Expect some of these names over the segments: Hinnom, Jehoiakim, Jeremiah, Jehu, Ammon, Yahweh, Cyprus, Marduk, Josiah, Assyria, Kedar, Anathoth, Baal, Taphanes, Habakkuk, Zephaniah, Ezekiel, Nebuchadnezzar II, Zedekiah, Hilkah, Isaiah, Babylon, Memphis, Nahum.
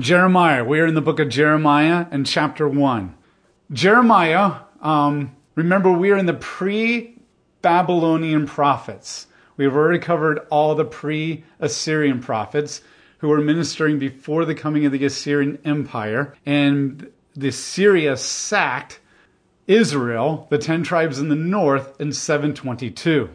Jeremiah. We are in the book of Jeremiah in chapter 1. Jeremiah, remember, we are in the pre-Babylonian prophets. We've already covered all the pre-Assyrian prophets who were ministering before the coming of the Assyrian Empire. And the Assyria sacked Israel, the 10 tribes in the north, in 722.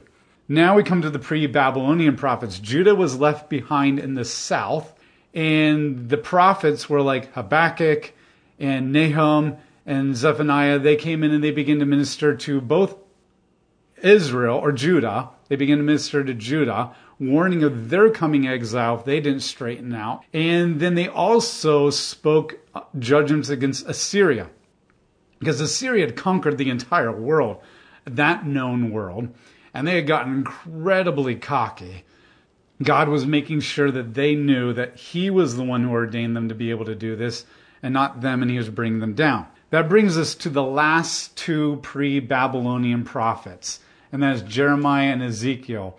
Now we come to the pre-Babylonian prophets. Judah was left behind in the south, and the prophets were like Habakkuk and Nahum and Zephaniah. They came in and they began to minister to both Israel or Judah. They began to minister to Judah, warning of their coming exile if they didn't straighten out. And then they also spoke judgments against Assyria, because Assyria had conquered the entire world, that known world, and they had gotten incredibly cocky. God was making sure that they knew that he was the one who ordained them to be able to do this and not them, and he was bringing them down. That brings us to the last two pre-Babylonian prophets, and that is Jeremiah and Ezekiel.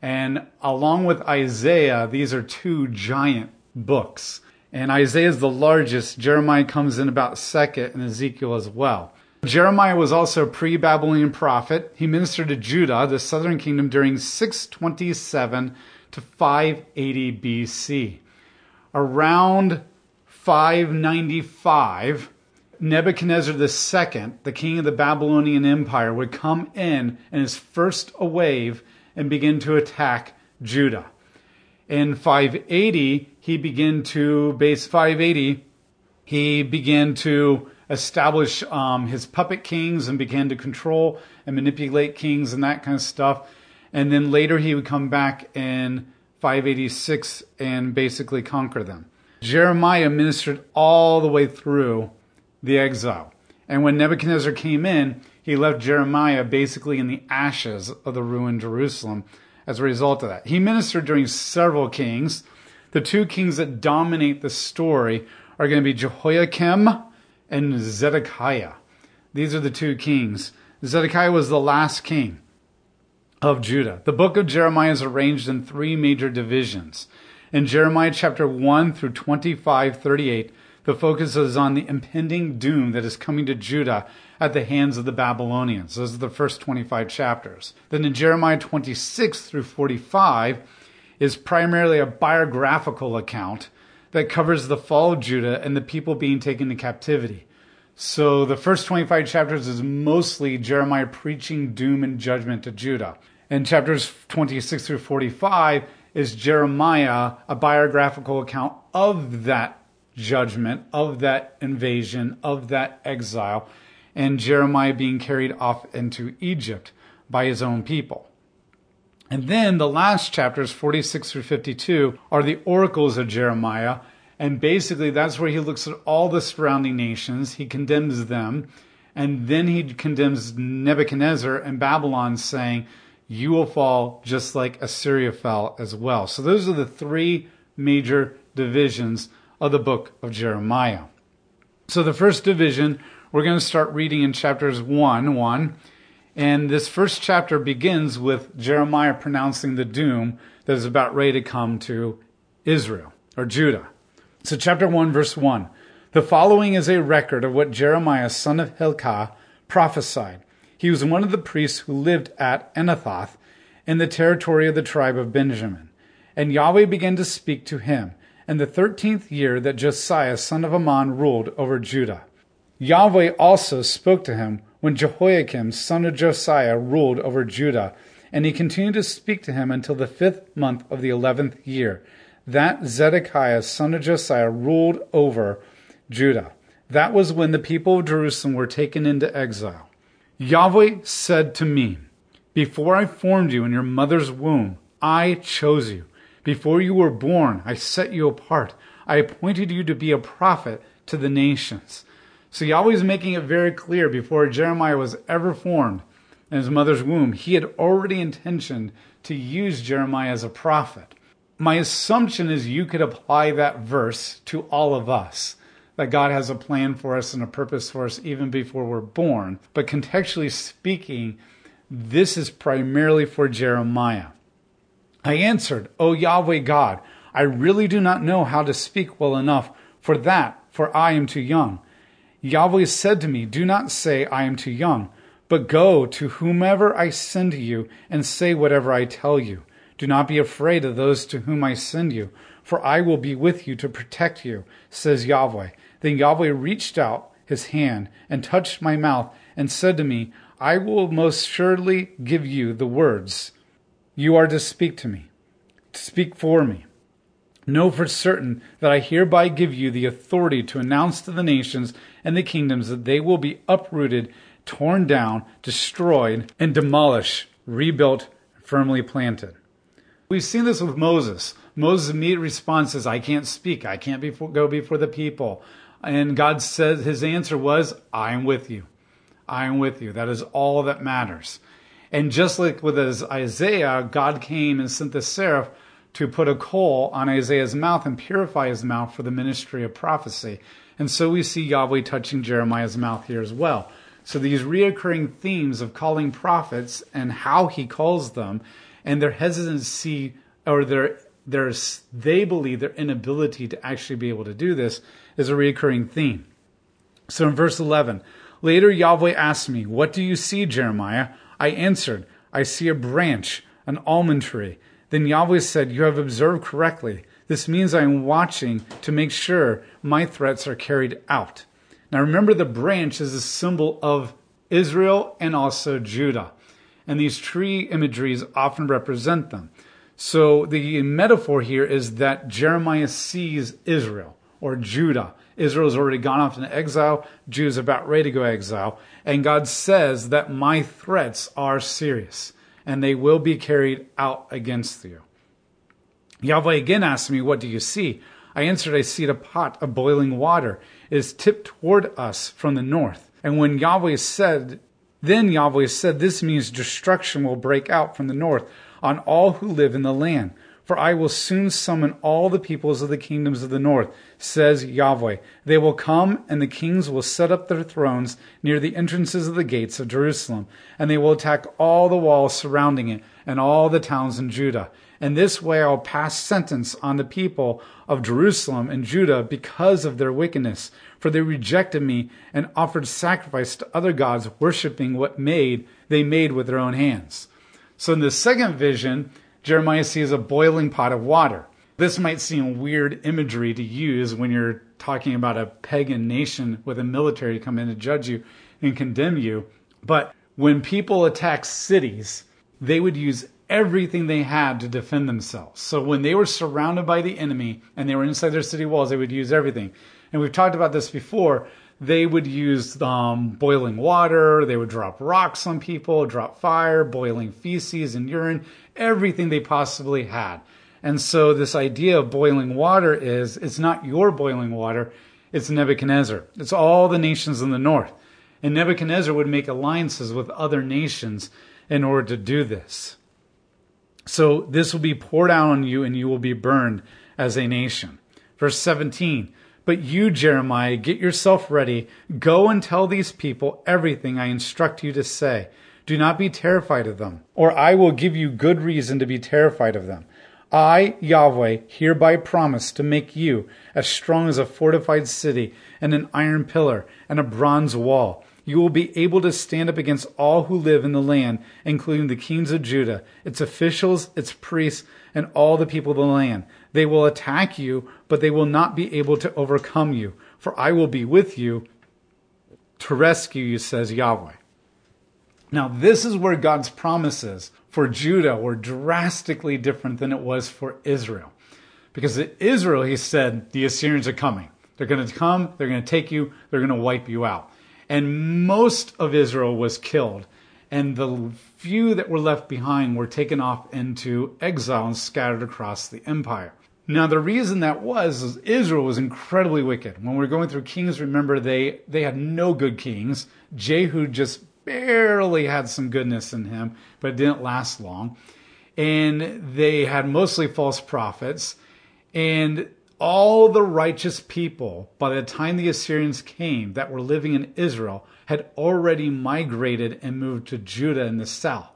And along with Isaiah, these are two giant books. And Isaiah is the largest. Jeremiah comes in about second, and Ezekiel as well. Jeremiah was also a pre-Babylonian prophet. He ministered to Judah, the southern kingdom, during 627 to 580 BC. Around 595, Nebuchadnezzar II, the king of the Babylonian Empire, would come in his first wave and begin to attack Judah. In 580, he began to establish his puppet kings and began to control and manipulate kings and that kind of stuff. And then later he would come back in 586 and basically conquer them. Jeremiah ministered all the way through the exile. And when Nebuchadnezzar came in, he left Jeremiah basically in the ashes of the ruined Jerusalem as a result of that. He ministered during several kings. The two kings that dominate the story are going to be Jehoiakim and Zedekiah. These are the two kings. Zedekiah was the last king of Judah. The book of Jeremiah is arranged in three major divisions. In Jeremiah chapter 1 through 25:38, the focus is on the impending doom that is coming to Judah at the hands of the Babylonians. Those are the first 25 chapters. Then in Jeremiah 26 through 45, is primarily a biographical account that covers the fall of Judah and the people being taken to captivity. So the first 25 chapters is mostly Jeremiah preaching doom and judgment to Judah. And chapters 26 through 45 is Jeremiah, a biographical account of that judgment, of that invasion, of that exile, and Jeremiah being carried off into Egypt by his own people. And then the last chapters, 46 through 52, are the oracles of Jeremiah. And basically that's where he looks at all the surrounding nations. He condemns them. And then he condemns Nebuchadnezzar and Babylon, saying, you will fall just like Assyria fell as well. So those are the three major divisions of the book of Jeremiah. So the first division, we're going to start reading in chapters 1. And this first chapter begins with Jeremiah pronouncing the doom that is about ready to come to Israel or Judah. So chapter 1, verse 1. The following is a record of what Jeremiah, son of Hilkah, prophesied. He was one of the priests who lived at Anathoth in the territory of the tribe of Benjamin. And Yahweh began to speak to him in the 13th year that Josiah, son of Ammon, ruled over Judah. Yahweh also spoke to him when Jehoiakim, son of Josiah, ruled over Judah, and he continued to speak to him until the 5th month of the 11th year, that Zedekiah, son of Josiah, ruled over Judah. That was when the people of Jerusalem were taken into exile. Yahweh said to me, before I formed you in your mother's womb, I chose you. Before you were born, I set you apart. I appointed you to be a prophet to the nations. So Yahweh's making it very clear before Jeremiah was ever formed in his mother's womb, he had already intentioned to use Jeremiah as a prophet. My assumption is you could apply that verse to all of us, that God has a plan for us and a purpose for us even before we're born. But contextually speaking, this is primarily for Jeremiah. I answered, O Yahweh God, I really do not know how to speak well enough for that, for I am too young. Yahweh said to me, do not say I am too young, but go to whomever I send you and say whatever I tell you. Do not be afraid of those to whom I send you, for I will be with you to protect you, says Yahweh. Then Yahweh reached out his hand and touched my mouth and said to me, I will most surely give you the words you are to speak to me, to speak for me. Know for certain that I hereby give you the authority to announce to the nations and the kingdoms that they will be uprooted, torn down, destroyed, and demolished, rebuilt, firmly planted. We've seen this with Moses. Moses' immediate response is, I can't speak. I can't go before the people. And God said, his answer was, I am with you. I am with you. That is all that matters. And just like with Isaiah, God came and sent the seraph to put a coal on Isaiah's mouth and purify his mouth for the ministry of prophecy. And so we see Yahweh touching Jeremiah's mouth here as well. So these reoccurring themes of calling prophets and how he calls them and their hesitancy or they believe their inability to actually be able to do this is a reoccurring theme. So in verse 11, later Yahweh asked me, what do you see, Jeremiah? I answered, I see a branch, an almond tree. Then Yahweh said, you have observed correctly. This means I am watching to make sure my threats are carried out. Now remember, the branch is a symbol of Israel and also Judah. And these tree imageries often represent them. So the metaphor here is that Jeremiah sees Israel or Judah. Israel has already gone off into exile. Jews are about ready to go exile. And God says that my threats are serious and they will be carried out against you. Yahweh again asked me, what do you see? I answered, I see a pot of boiling water. It is tipped toward us from the north. And when Yahweh said, this means destruction will break out from the north on all who live in the land. For I will soon summon all the peoples of the kingdoms of the north, says Yahweh. They will come, and the kings will set up their thrones near the entrances of the gates of Jerusalem, and they will attack all the walls surrounding it and all the towns in Judah. And this way I'll pass sentence on the people of Jerusalem and Judah because of their wickedness, for they rejected me and offered sacrifice to other gods, worshiping what they made with their own hands. So in the second vision, Jeremiah sees a boiling pot of water. This might seem weird imagery to use when you're talking about a pagan nation with a military to come in to judge you and condemn you. But when people attack cities, they would use everything they had to defend themselves. So when they were surrounded by the enemy and they were inside their city walls, they would use everything. And we've talked about this before. They would use boiling water. They would drop rocks on people, drop fire, boiling feces and urine, everything they possibly had. And so this idea of boiling water is, it's not your boiling water, it's Nebuchadnezzar. It's all the nations in the north. And Nebuchadnezzar would make alliances with other nations in order to do this. So this will be poured out on you and you will be burned as a nation. Verse 17, but you, Jeremiah, get yourself ready. Go and tell these people everything I instruct you to say. Do not be terrified of them, or I will give you good reason to be terrified of them. I, Yahweh, hereby promise to make you as strong as a fortified city and an iron pillar and a bronze wall. You will be able to stand up against all who live in the land, including the kings of Judah, its officials, its priests, and all the people of the land. They will attack you, but they will not be able to overcome you, for I will be with you to rescue you, says Yahweh. Now, this is where God's promises for Judah were drastically different than it was for Israel. Because in Israel, he said, the Assyrians are coming. They're going to come, they're going to take you, they're going to wipe you out. And most of Israel was killed. And the few that were left behind were taken off into exile and scattered across the empire. Now, the reason that was is Israel was incredibly wicked. When we're going through kings, remember, they had no good kings. Jehu just barely had some goodness in him, but it didn't last long. And they had mostly false prophets. And all the righteous people, by the time the Assyrians came that were living in Israel, had already migrated and moved to Judah in the south.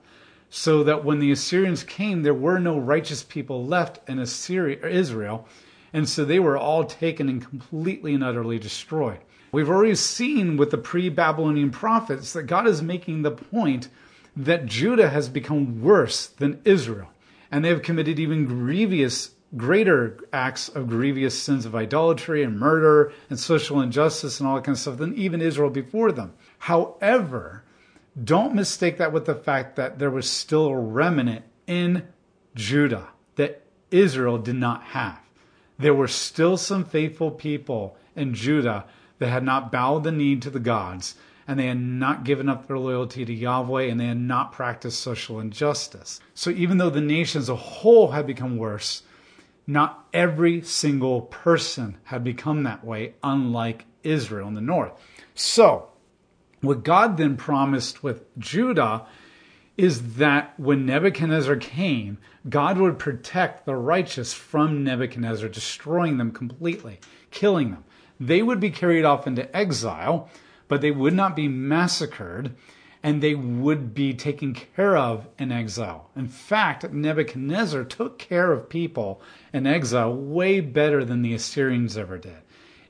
So that when the Assyrians came, there were no righteous people left in Israel. And so they were all taken and completely and utterly destroyed. We've already seen with the pre-Babylonian prophets that God is making the point that Judah has become worse than Israel. And they have committed even greater acts of grievous sins of idolatry and murder and social injustice and all that kind of stuff than even Israel before them. However, don't mistake that with the fact that there was still a remnant in Judah that Israel did not have. There were still some faithful people in Judah that had not bowed the knee to the gods, and they had not given up their loyalty to Yahweh, and they had not practiced social injustice. So even though the nation as a whole had become worse, not every single person had become that way, unlike Israel in the north. So what God then promised with Judah is that when Nebuchadnezzar came, God would protect the righteous from Nebuchadnezzar, destroying them completely, killing them. They would be carried off into exile, but they would not be massacred, and they would be taken care of in exile. In fact, Nebuchadnezzar took care of people in exile way better than the Assyrians ever did.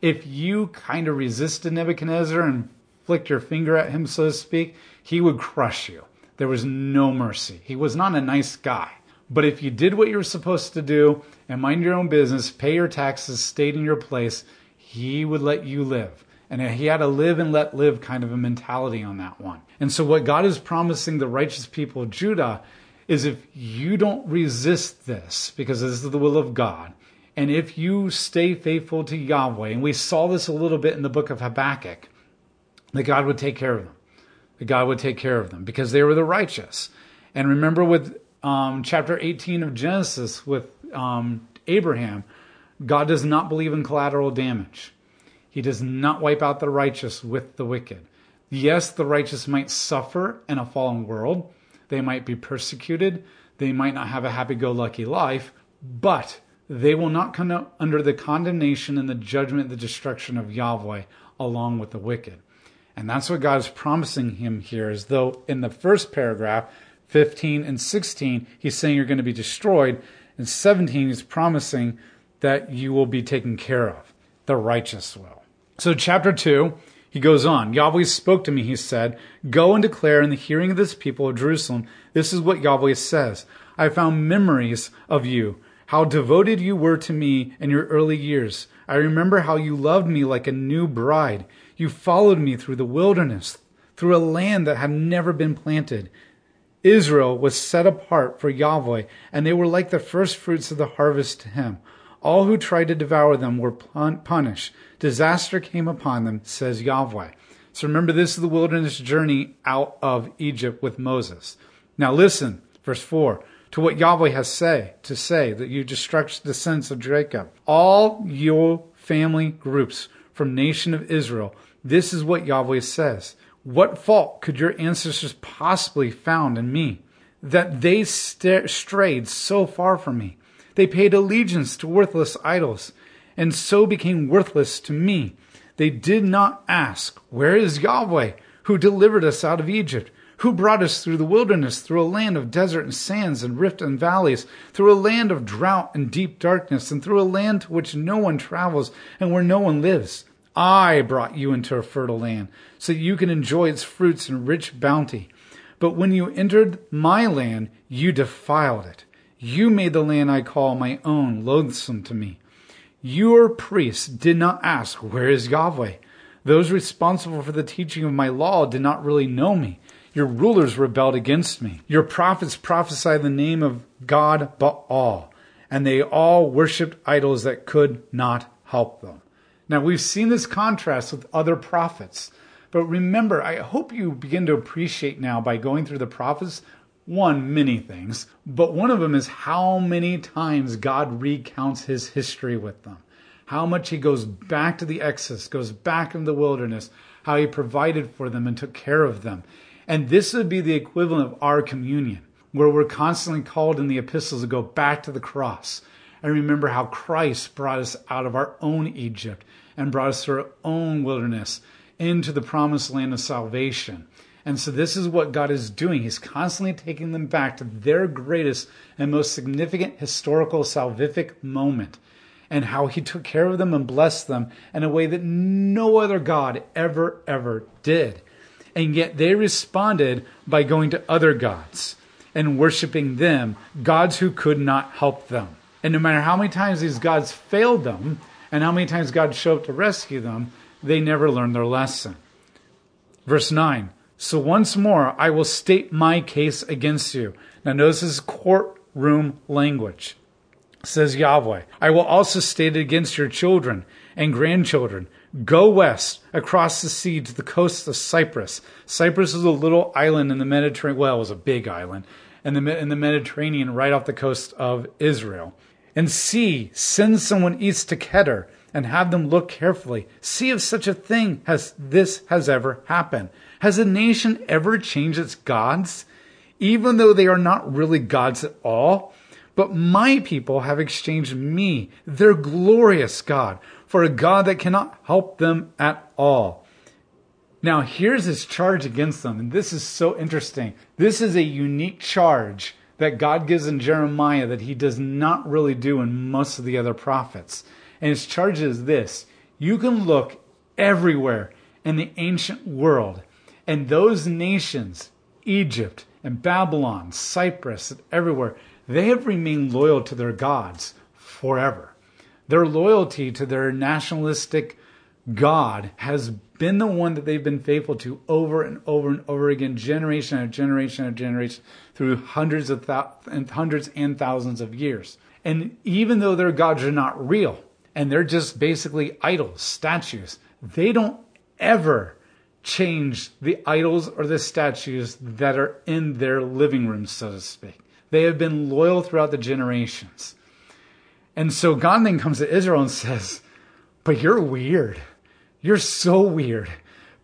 If you kind of resisted Nebuchadnezzar and flicked your finger at him, so to speak, he would crush you. There was no mercy. He was not a nice guy. But if you did what you were supposed to do and mind your own business, pay your taxes, stayed in your place, he would let you live. And he had a live and let live kind of a mentality on that one. And so what God is promising the righteous people of Judah is, if you don't resist this, because this is the will of God, and if you stay faithful to Yahweh, and we saw this a little bit in the book of Habakkuk, that God would take care of them. That God would take care of them because they were the righteous. And remember with chapter 18 of Genesis with Abraham, God does not believe in collateral damage. He does not wipe out the righteous with the wicked. Yes, the righteous might suffer in a fallen world. They might be persecuted. They might not have a happy-go-lucky life, but they will not come under the condemnation and the judgment, the destruction of Yahweh along with the wicked. And that's what God is promising him here, as though in the first paragraph, 15 and 16, he's saying you're going to be destroyed. And 17, he's promising that you will be taken care of. The righteous will. So chapter 2, he goes on. Yahweh spoke to me, he said, go and declare in the hearing of this people of Jerusalem, this is what Yahweh says. I found memories of you, how devoted you were to me in your early years. I remember how you loved me like a new bride. You followed me through the wilderness, through a land that had never been planted. Israel was set apart for Yahweh, and they were like the first fruits of the harvest to him. All who tried to devour them were punished. Disaster came upon them, says Yahweh. So remember, this is the wilderness journey out of Egypt with Moses. Now listen, verse 4, to what Yahweh has to say that you destruct the sons of Jacob. All your family groups from nation of Israel, this is what Yahweh says. What fault could your ancestors possibly found in me, that they strayed so far from me? They paid allegiance to worthless idols, and so became worthless to me. They did not ask, where is Yahweh, who delivered us out of Egypt, who brought us through the wilderness, through a land of desert and sands and rift and valleys, through a land of drought and deep darkness, and through a land to which no one travels and where no one lives. I brought you into a fertile land, so that you can enjoy its fruits and rich bounty. But when you entered my land, you defiled it. You made the land I call my own loathsome to me. Your priests did not ask, where is Yahweh? Those responsible for the teaching of my law did not really know me. Your rulers rebelled against me. Your prophets prophesied the name of God Baal, and they all worshipped idols that could not help them. Now, we've seen this contrast with other prophets, but remember, I hope you begin to appreciate now by going through the prophets, one, many things, but one of them is how many times God recounts his history with them. How much he goes back to the Exodus, goes back into the wilderness, how he provided for them and took care of them. And this would be the equivalent of our communion, where we're constantly called in the epistles to go back to the cross and remember how Christ brought us out of our own Egypt and brought us through our own wilderness into the promised land of salvation. And so this is what God is doing. He's constantly taking them back to their greatest and most significant historical salvific moment. and how he took care of them and blessed them in a way that no other God ever did. And yet they responded by going to other gods and worshiping them, gods who could not help them. And no matter how many times these gods failed them and how many times God showed up to rescue them, they never learned their lesson. Verse 9, so once more I will state my case against you. Now notice this is courtroom language. Says Yahweh, I will also state it against your children and grandchildren. Go west across the sea to the coast of Cyprus. Cyprus is a little island in the Mediterranean. Well, it was a big island in the Mediterranean right off the coast of Israel. And see, send someone east to Kedar and have them look carefully. See if such a thing has ever happened. Has a nation ever changed its gods, even though they are not really gods at all? But my people have exchanged me, their glorious God, for a God that cannot help them at all. Now here's his charge against them, and this is so interesting. This is a unique charge that God gives in Jeremiah that he does not really do in most of the other prophets. And his charge is this: you can look everywhere in the ancient world, and those nations, Egypt and Babylon, Cyprus, and everywhere, they have remained loyal to their gods forever. Their loyalty to their nationalistic God has been the one that they've been faithful to over and over and over again, generation after generation after generation, through hundreds and thousands of years. And even though their gods are not real, and they're just basically idols, statues, they don't ever change the idols or the statues that are in their living room, so to speak. They have been loyal throughout the generations. And so God then comes to Israel and says, but you're weird. You're so weird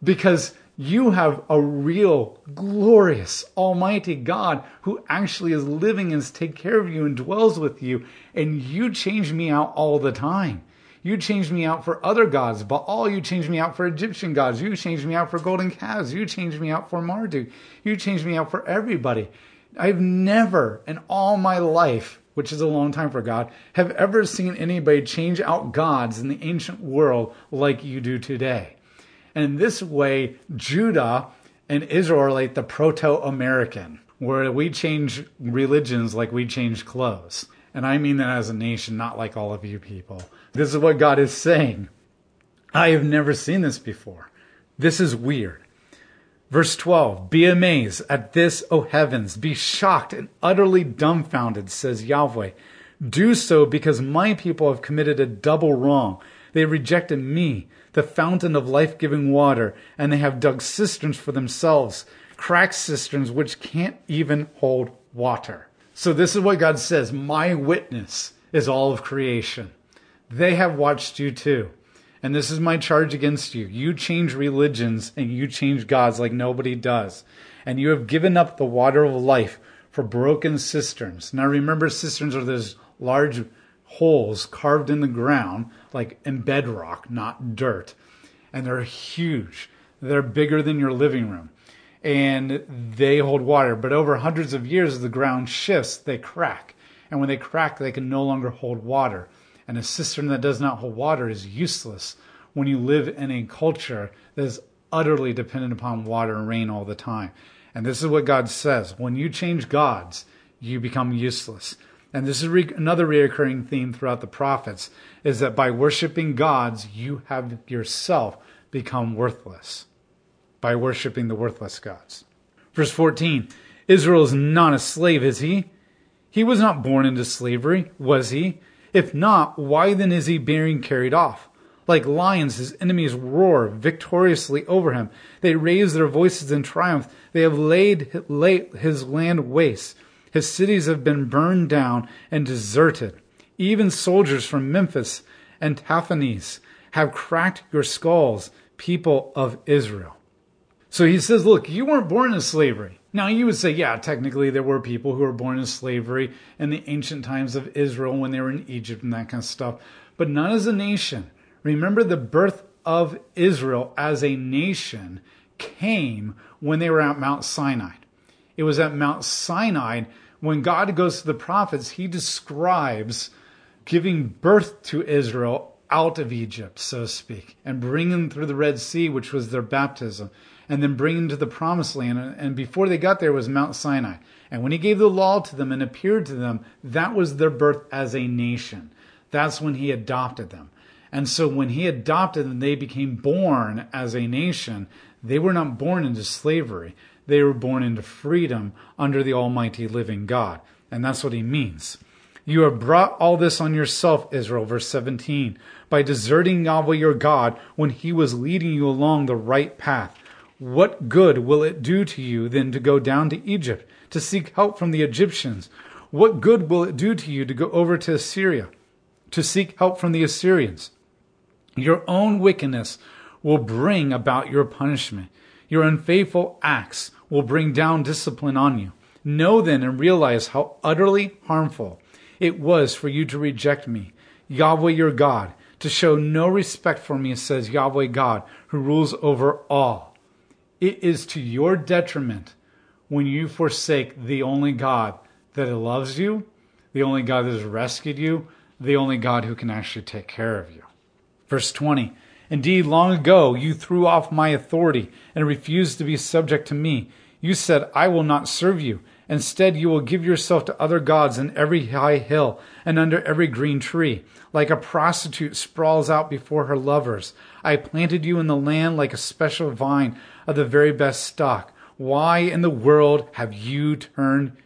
because you have a real, glorious, almighty God who actually is living and takes care of you and dwells with you. And you change me out all the time. You change me out for other gods, Baal. You change me out for Egyptian gods. You change me out for golden calves. You change me out for Marduk. You change me out for everybody. I've never in all my life, which is a long time for God, have ever seen anybody change out gods in the ancient world like you do today. And in this way, Judah and Israel are like the proto-American, where we change religions like we change clothes. And I mean that as a nation, not like all of you people. This is what God is saying. I have never seen this before. This is weird. Verse 12, be amazed at this, O heavens. Be shocked and utterly dumbfounded, says Yahweh. Do so because my people have committed a double wrong. They rejected me, the fountain of life-giving water, and they have dug cisterns for themselves, cracked cisterns which can't even hold water. So this is what God says. My witness is all of creation. They have watched you too. And this is my charge against you. You change religions and you change gods like nobody does. And you have given up the water of life for broken cisterns. Now remember, cisterns are those large holes carved in the ground, like in bedrock, not dirt. And they're huge. They're bigger than your living room. And they hold water. But over hundreds of years, the ground shifts, they crack. And when they crack, they can no longer hold water. And a cistern that does not hold water is useless when you live in a culture that is utterly dependent upon water and rain all the time. And this is what God says. When you change gods, you become useless. And this is another reoccurring theme throughout the prophets, is that by worshiping gods, you have yourself become worthless by worshiping the worthless gods. Verse 14, Israel is not a slave, is he? He was not born into slavery, was he? If not, why then is he being carried off? Like lions, his enemies roar victoriously over him. They raise their voices in triumph. They have laid his land waste. His cities have been burned down and deserted. Even soldiers from Memphis and Taphanes have cracked your skulls, people of Israel. So he says, look, you weren't born into slavery. Now, you would say, yeah, technically there were people who were born in slavery in the ancient times of Israel when they were in Egypt and that kind of stuff, but not as a nation. Remember, the birth of Israel as a nation came when they were at Mount Sinai. It was at Mount Sinai when God goes to the prophets, he describes giving birth to Israel out of Egypt, so to speak, and bringing them through the Red Sea, which was their baptism, and then bringing them to the Promised Land. And before they got there was Mount Sinai. And when he gave the law to them and appeared to them, that was their birth as a nation. That's when he adopted them. And so when he adopted them, they became born as a nation. They were not born into slavery. They were born into freedom under the almighty living God. And that's what he means. You have brought all this on yourself, Israel, verse 17, by deserting Yahweh your God when he was leading you along the right path. What good will it do to you then to go down to Egypt, to seek help from the Egyptians? What good will it do to you to go over to Assyria, to seek help from the Assyrians? Your own wickedness will bring about your punishment. Your unfaithful acts will bring down discipline on you. Know then and realize how utterly harmful it was for you to reject me, Yahweh your God, to show no respect for me, says Yahweh God, who rules over all. It is to your detriment when you forsake the only God that loves you, the only God that has rescued you, the only God who can actually take care of you. Verse 20, indeed, long ago you threw off my authority and refused to be subject to me. You said, I will not serve you. Instead, you will give yourself to other gods in every high hill and under every green tree. Like a prostitute sprawls out before her lovers, I planted you in the land like a special vine of the very best stock. Why in the world have you turned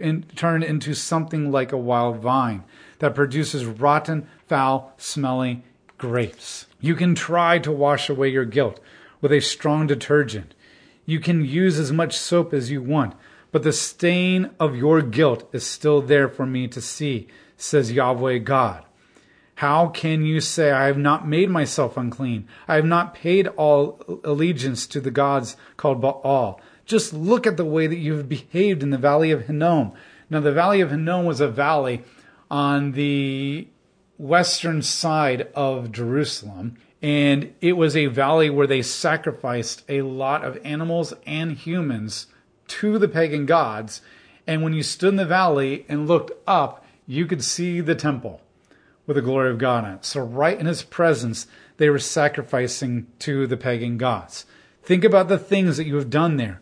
into something like a wild vine that produces rotten, foul, smelly grapes? You can try to wash away your guilt with a strong detergent. You can use as much soap as you want, but the stain of your guilt is still there for me to see, says Yahweh God. How can you say, I have not made myself unclean? I have not paid all allegiance to the gods called Baal. Just look at the way that you have behaved in the valley of Hinnom. Now, the valley of Hinnom was a valley on the western side of Jerusalem, and it was a valley where they sacrificed a lot of animals and humans to the pagan gods. And when you stood in the valley and looked up, you could see the temple with the glory of God in it. So right in his presence, they were sacrificing to the pagan gods. Think about the things that you have done there.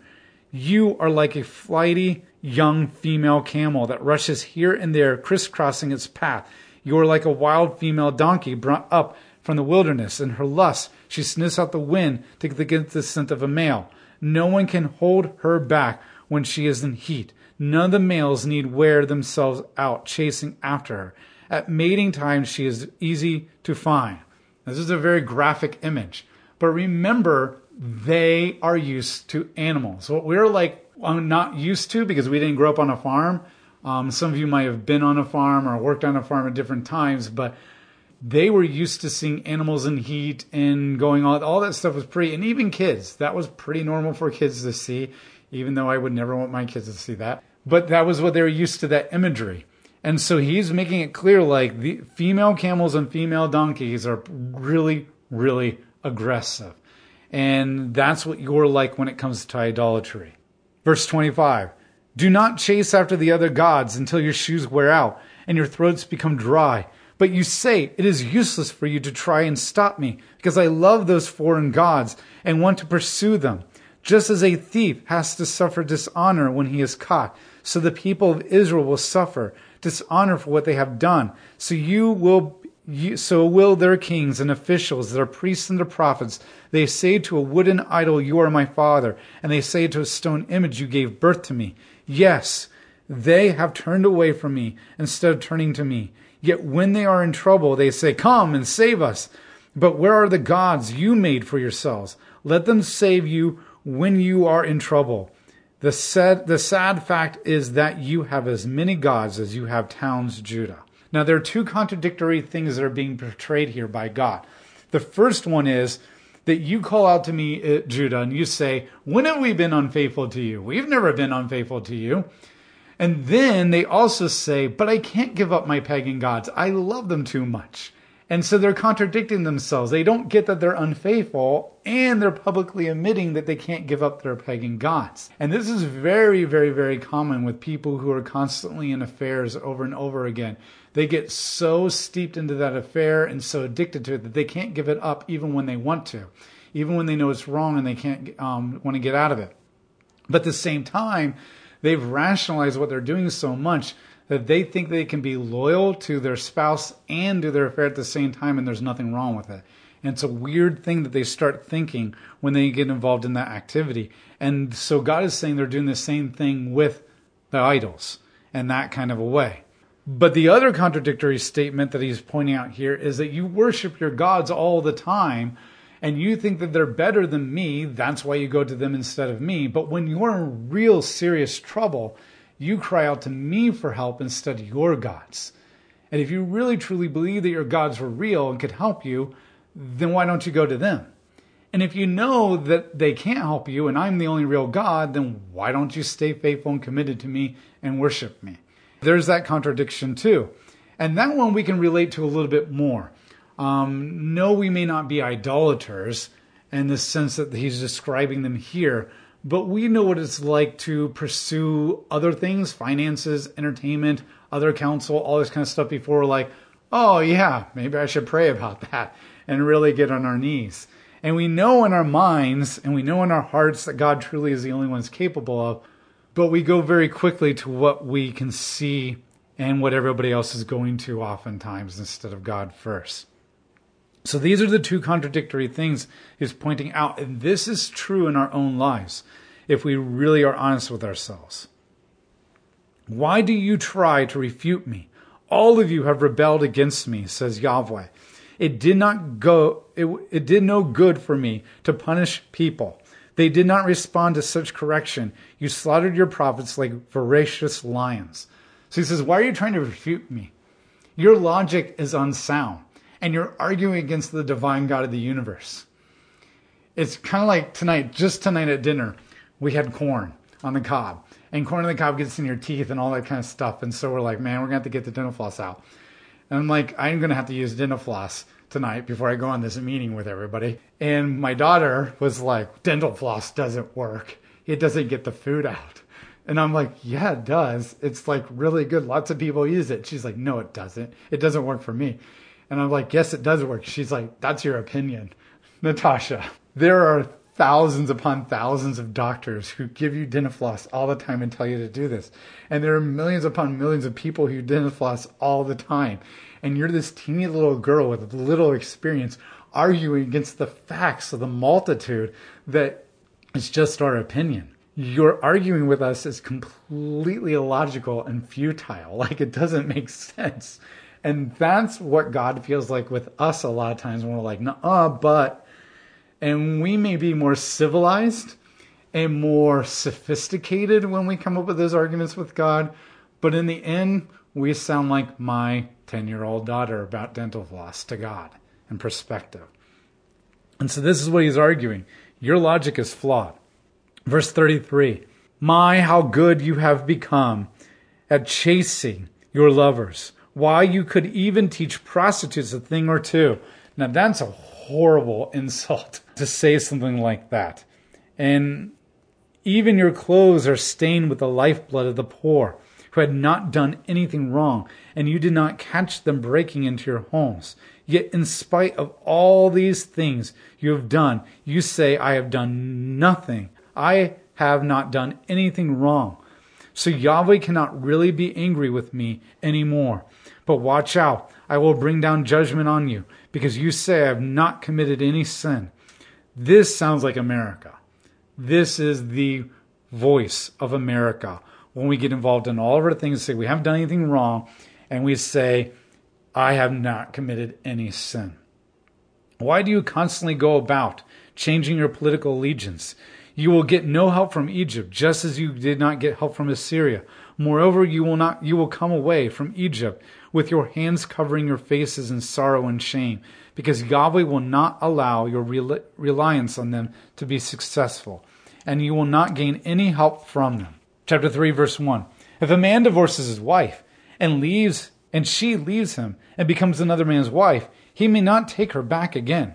You are like a flighty young female camel that rushes here and there, crisscrossing its path. You are like a wild female donkey brought up from the wilderness. In her lust, she sniffs out the wind to get the scent of a male. No one can hold her back when she is in heat. None of the males need wear themselves out chasing after her. At mating time, she is easy to find. This is a very graphic image. But remember, they are used to animals. What we're like not used to because we didn't grow up on a farm. Some of you might have been on a farm or worked on a farm at different times, but they were used to seeing animals in heat and going on. All that stuff was pretty, and even kids, that was pretty normal for kids to see, even though I would never want my kids to see that. But that was what they were used to, that imagery. And so he's making it clear, like, the female camels and female donkeys are really, really aggressive. And that's what you're like when it comes to idolatry. Verse 25, do not chase after the other gods until your shoes wear out and your throats become dry. But you say, it is useless for you to try and stop me, because I love those foreign gods and want to pursue them. Just as a thief has to suffer dishonor when he is caught, so the people of Israel will suffer dishonor for what they have done. So will their kings and officials, their priests and their prophets. They say to a wooden idol, you are my father, and they say to a stone image, you gave birth to me. Yes, they have turned away from me instead of turning to me. Yet when they are in trouble, they say, come and save us. But where are the gods you made for yourselves? Let them save you when you are in trouble. The sad fact is that you have as many gods as you have towns, Judah. Now, there are two contradictory things that are being portrayed here by God. The first one is that you call out to me, Judah, and you say, when have we been unfaithful to you? We've never been unfaithful to you. And then they also say, but I can't give up my pagan gods. I love them too much. And so they're contradicting themselves. They don't get that they're unfaithful, and they're publicly admitting that they can't give up their pagan gods. And this is very, very, very common with people who are constantly in affairs over and over again. They get so steeped into that affair and so addicted to it that they can't give it up even when they want to, even when they know it's wrong and they can't want to get out of it. But at the same time, they've rationalized what they're doing so much that they think they can be loyal to their spouse and to their affair at the same time, and there's nothing wrong with it. And it's a weird thing that they start thinking when they get involved in that activity. And so God is saying they're doing the same thing with the idols in that kind of a way. But the other contradictory statement that he's pointing out here is that you worship your gods all the time, and you think that they're better than me, that's why you go to them instead of me. But when you're in real serious trouble, you cry out to me for help instead of your gods. And if you really truly believe that your gods were real and could help you, then why don't you go to them? And if you know that they can't help you and I'm the only real God, then why don't you stay faithful and committed to me and worship me? There's that contradiction too. And that one we can relate to a little bit more. No, we may not be idolaters in the sense that he's describing them here, but we know what it's like to pursue other things, finances, entertainment, other counsel, all this kind of stuff before we're like, oh yeah, maybe I should pray about that and really get on our knees. And we know in our minds and we know in our hearts that God truly is the only one that's capable of, but we go very quickly to what we can see and what everybody else is going to oftentimes instead of God first. So these are the two contradictory things he's pointing out. And this is true in our own lives, if we really are honest with ourselves. Why do you try to refute me? All of you have rebelled against me, says Yahweh. It did no good for me to punish people. They did not respond to such correction. You slaughtered your prophets like voracious lions. So he says, why are you trying to refute me? Your logic is unsound. And you're arguing against the divine God of the universe. It's kind of like tonight, just tonight at dinner, we had corn on the cob. And corn on the cob gets in your teeth and all that kind of stuff. And so we're like, man, we're going to have to get the dental floss out. And I'm like, I'm going to have to use dental floss tonight before I go on this meeting with everybody. And my daughter was like, dental floss doesn't work. It doesn't get the food out. And I'm like, yeah, it does. It's like really good. Lots of people use it. She's like, no, it doesn't. It doesn't work for me. And I'm like, yes, it does work. She's like, that's your opinion, Natasha. There are thousands upon thousands of doctors who give you dentifloss all the time and tell you to do this. And there are millions upon millions of people who dentifloss all the time. And you're this teeny little girl with little experience arguing against the facts of the multitude that it's just our opinion. You're arguing with us is completely illogical and futile. Like it doesn't make sense. And that's what God feels like with us a lot of times when we're like, nuh-uh, but. And we may be more civilized and more sophisticated when we come up with those arguments with God. But in the end, we sound like my 10-year-old daughter about dental floss to God and perspective. And so this is what he's arguing. Your logic is flawed. Verse 33, my, how good you have become at chasing your lovers. Why you could even teach prostitutes a thing or two. Now that's a horrible insult to say something like that. And even your clothes are stained with the lifeblood of the poor who had not done anything wrong, and you did not catch them breaking into your homes. Yet in spite of all these things you have done, you say, I have done nothing. I have not done anything wrong. So Yahweh cannot really be angry with me anymore. But watch out, I will bring down judgment on you, because you say I have not committed any sin. This sounds like America. This is the voice of America. When we get involved in all of our things, say we haven't done anything wrong, and we say, I have not committed any sin. Why do you constantly go about changing your political allegiance? You will get no help from Egypt, just as you did not get help from Assyria. Moreover, you will come away from Egypt with your hands covering your faces in sorrow and shame, because Yahweh will not allow your reliance on them to be successful, and you will not gain any help from them. Chapter 3, verse 1. If a man divorces his wife and she leaves him and becomes another man's wife, He may not take her back again.